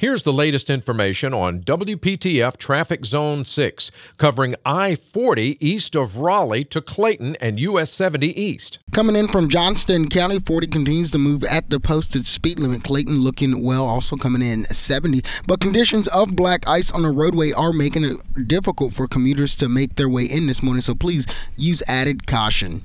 Here's the latest information on WPTF Traffic Zone 6, covering I-40 east of Raleigh to Clayton and US 70 east. Coming in from Johnston County, 40 continues to move at the posted speed limit. Clayton looking well, also coming in 70. But conditions of black ice on the roadway are making it difficult for commuters to make their way in this morning, so please use added caution.